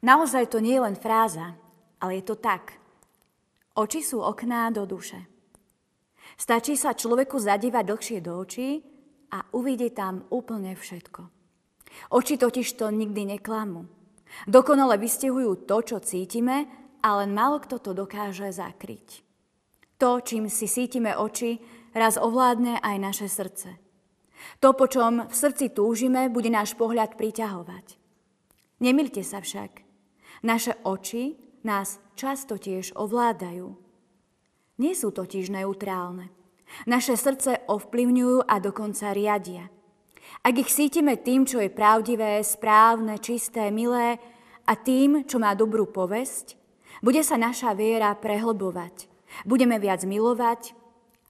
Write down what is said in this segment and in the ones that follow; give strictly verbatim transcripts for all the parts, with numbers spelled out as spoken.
Naozaj to nie je len fráza, ale je to tak. Oči sú okná do duše. Stačí sa človeku zadívať dlhšie do očí a uvidí tam úplne všetko. Oči totiž to nikdy neklamú. Dokonale vystihujú to, čo cítime, a len málo kto to dokáže zakryť. To, čím si cítime oči, raz ovládne aj naše srdce. To, po čom v srdci túžime, bude náš pohľad priťahovať. Nemýlte sa však. Naše oči nás často tiež ovládajú. Nie sú totiž neutrálne. Naše srdce ovplyvňujú a dokonca riadia. Ak ich cítime tým, čo je pravdivé, správne, čisté, milé a tým, čo má dobrú povesť, bude sa naša viera prehlbovať. Budeme viac milovať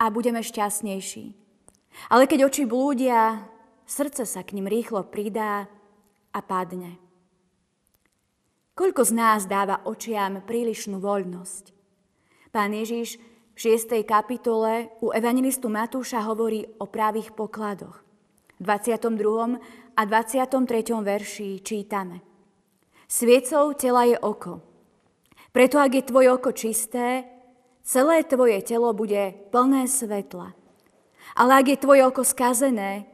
a budeme šťastnejší. Ale keď oči blúdia, srdce sa k nim rýchlo pridá a padne. Koľko z nás dáva očiam prílišnú voľnosť? Pán Ježiš v šiestej kapitole u evanjelistu Matúša hovorí o pravých pokladoch. V dvadsiatom druhom a dvadsiatom treťom verši čítame: Sviecou tela je oko. Preto ak je tvoje oko čisté, celé tvoje telo bude plné svetla. Ale ak je tvoje oko skazené,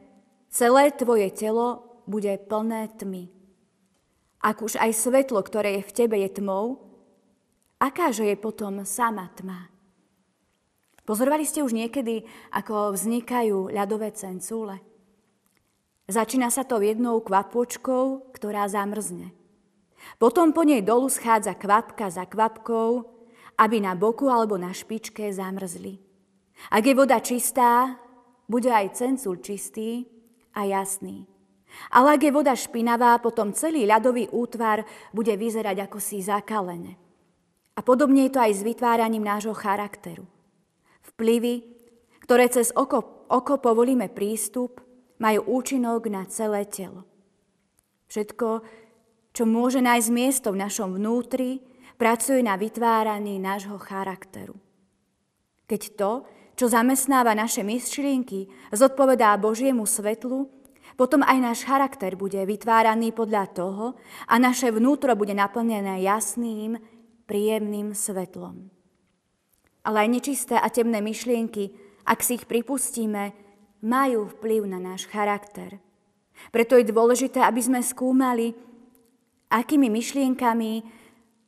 celé tvoje telo bude plné tmy. Ak už aj svetlo, ktoré je v tebe, je tmou, akáže je potom sama tma? Pozorovali ste už niekedy, ako vznikajú ľadové cencúle? Začína sa to jednou kvapôčkou, ktorá zamrzne. Potom po nej dolu schádza kvapka za kvapkou, aby na boku alebo na špičke zamrzli. Ak je voda čistá, bude aj cencúl čistý a jasný. Ale ak je voda špinavá, potom celý ľadový útvar bude vyzerať ako si zakalene. A podobne je to aj s vytváraním nášho charakteru. Vplyvy, ktoré cez oko, oko povolíme prístup, majú účinok na celé telo. Všetko, čo môže nájsť miesto v našom vnútri, pracuje na vytváraní nášho charakteru. Keď to, čo zamestnáva naše myšlienky, zodpovedá Božiemu svetlu, potom aj náš charakter bude vytváraný podľa toho a naše vnútro bude naplnené jasným, príjemným svetlom. Ale aj nečisté a temné myšlienky, ak si ich pripustíme, majú vplyv na náš charakter. Preto je dôležité, aby sme skúmali, akými myšlienkami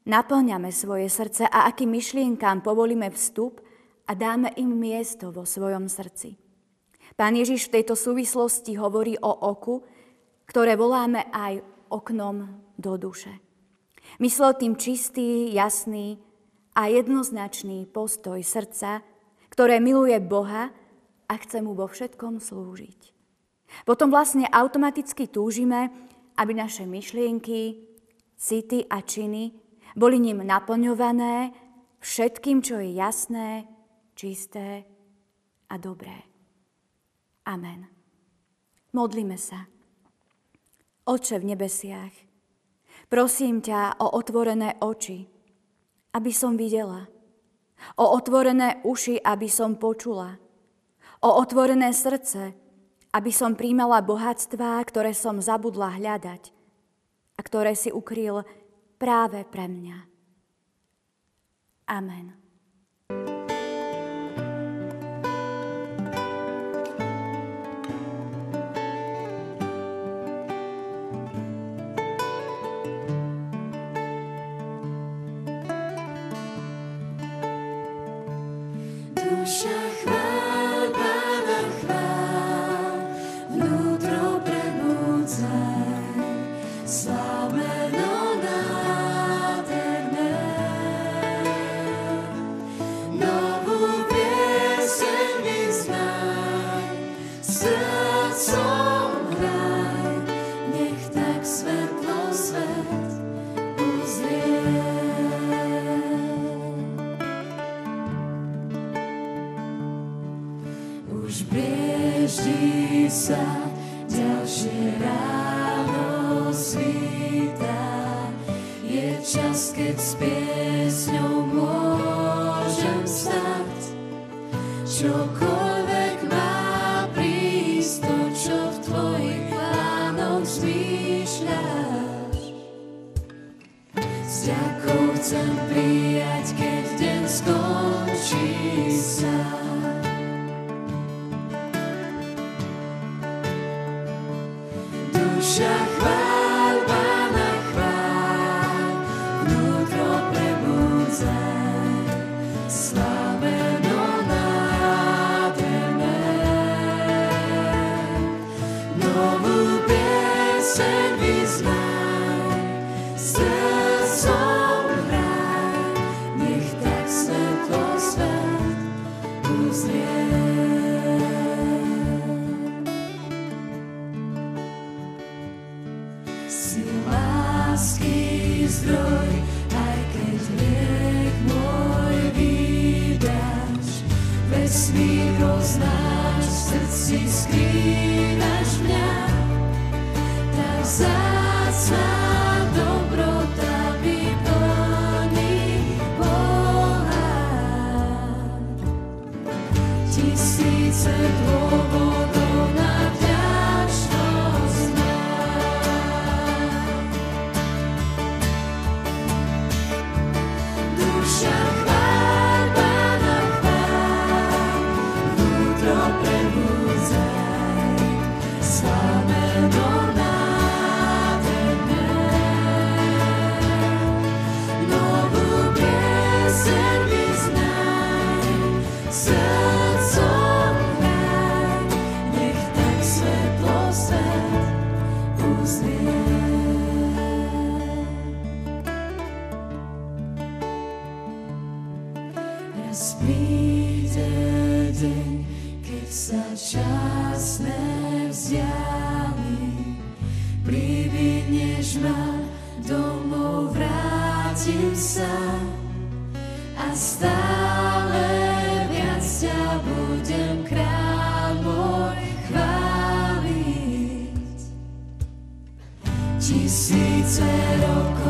naplňame svoje srdce a akým myšlienkám povolíme vstup a dáme im miesto vo svojom srdci. Pán Ježiš v tejto súvislosti hovorí o oku, ktoré voláme aj oknom do duše. Myslel tým čistý, jasný a jednoznačný postoj srdca, ktoré miluje Boha a chce mu vo všetkom slúžiť. Potom vlastne automaticky túžime, aby naše myšlienky, city a činy boli ním naplňované všetkým, čo je jasné, čisté a dobré. Amen. Modlíme sa. Otče v nebesiach, prosím ťa o otvorené oči, aby som videla, o otvorené uši, aby som počula, o otvorené srdce, aby som príjmala bohatstvá, ktoré som zabudla hľadať a ktoré si ukryl práve pre mňa. Amen. Ježdí sa ďalšie ráno svítá, je čas, keď s piesňou môžem stať. Čokoľvek má prísť, to, čo v tvojich plánoch zmýšľaš. S ďakou chcem prijať, keď deň skončí sa. Duša chvál, Pána chvál, vnútro prebudzaj, slaveno nádeme. Novú pieseň vyzvaj, srdcom hraj, nech tak svetlo svet uzrie. Si lásky zdroj, aj keď hriech môj vydáš, vesmír roznáš, v srdci skrývaš mňa. Tá vzácna dobrota vyplní Boha. Tisíce dôvodov na raz príde deň, keď sa časné vzdiali, prividneš ma, domov vrátim sa a stále viac ťa budem, kráľ môj, chváliť. Tisíce rokov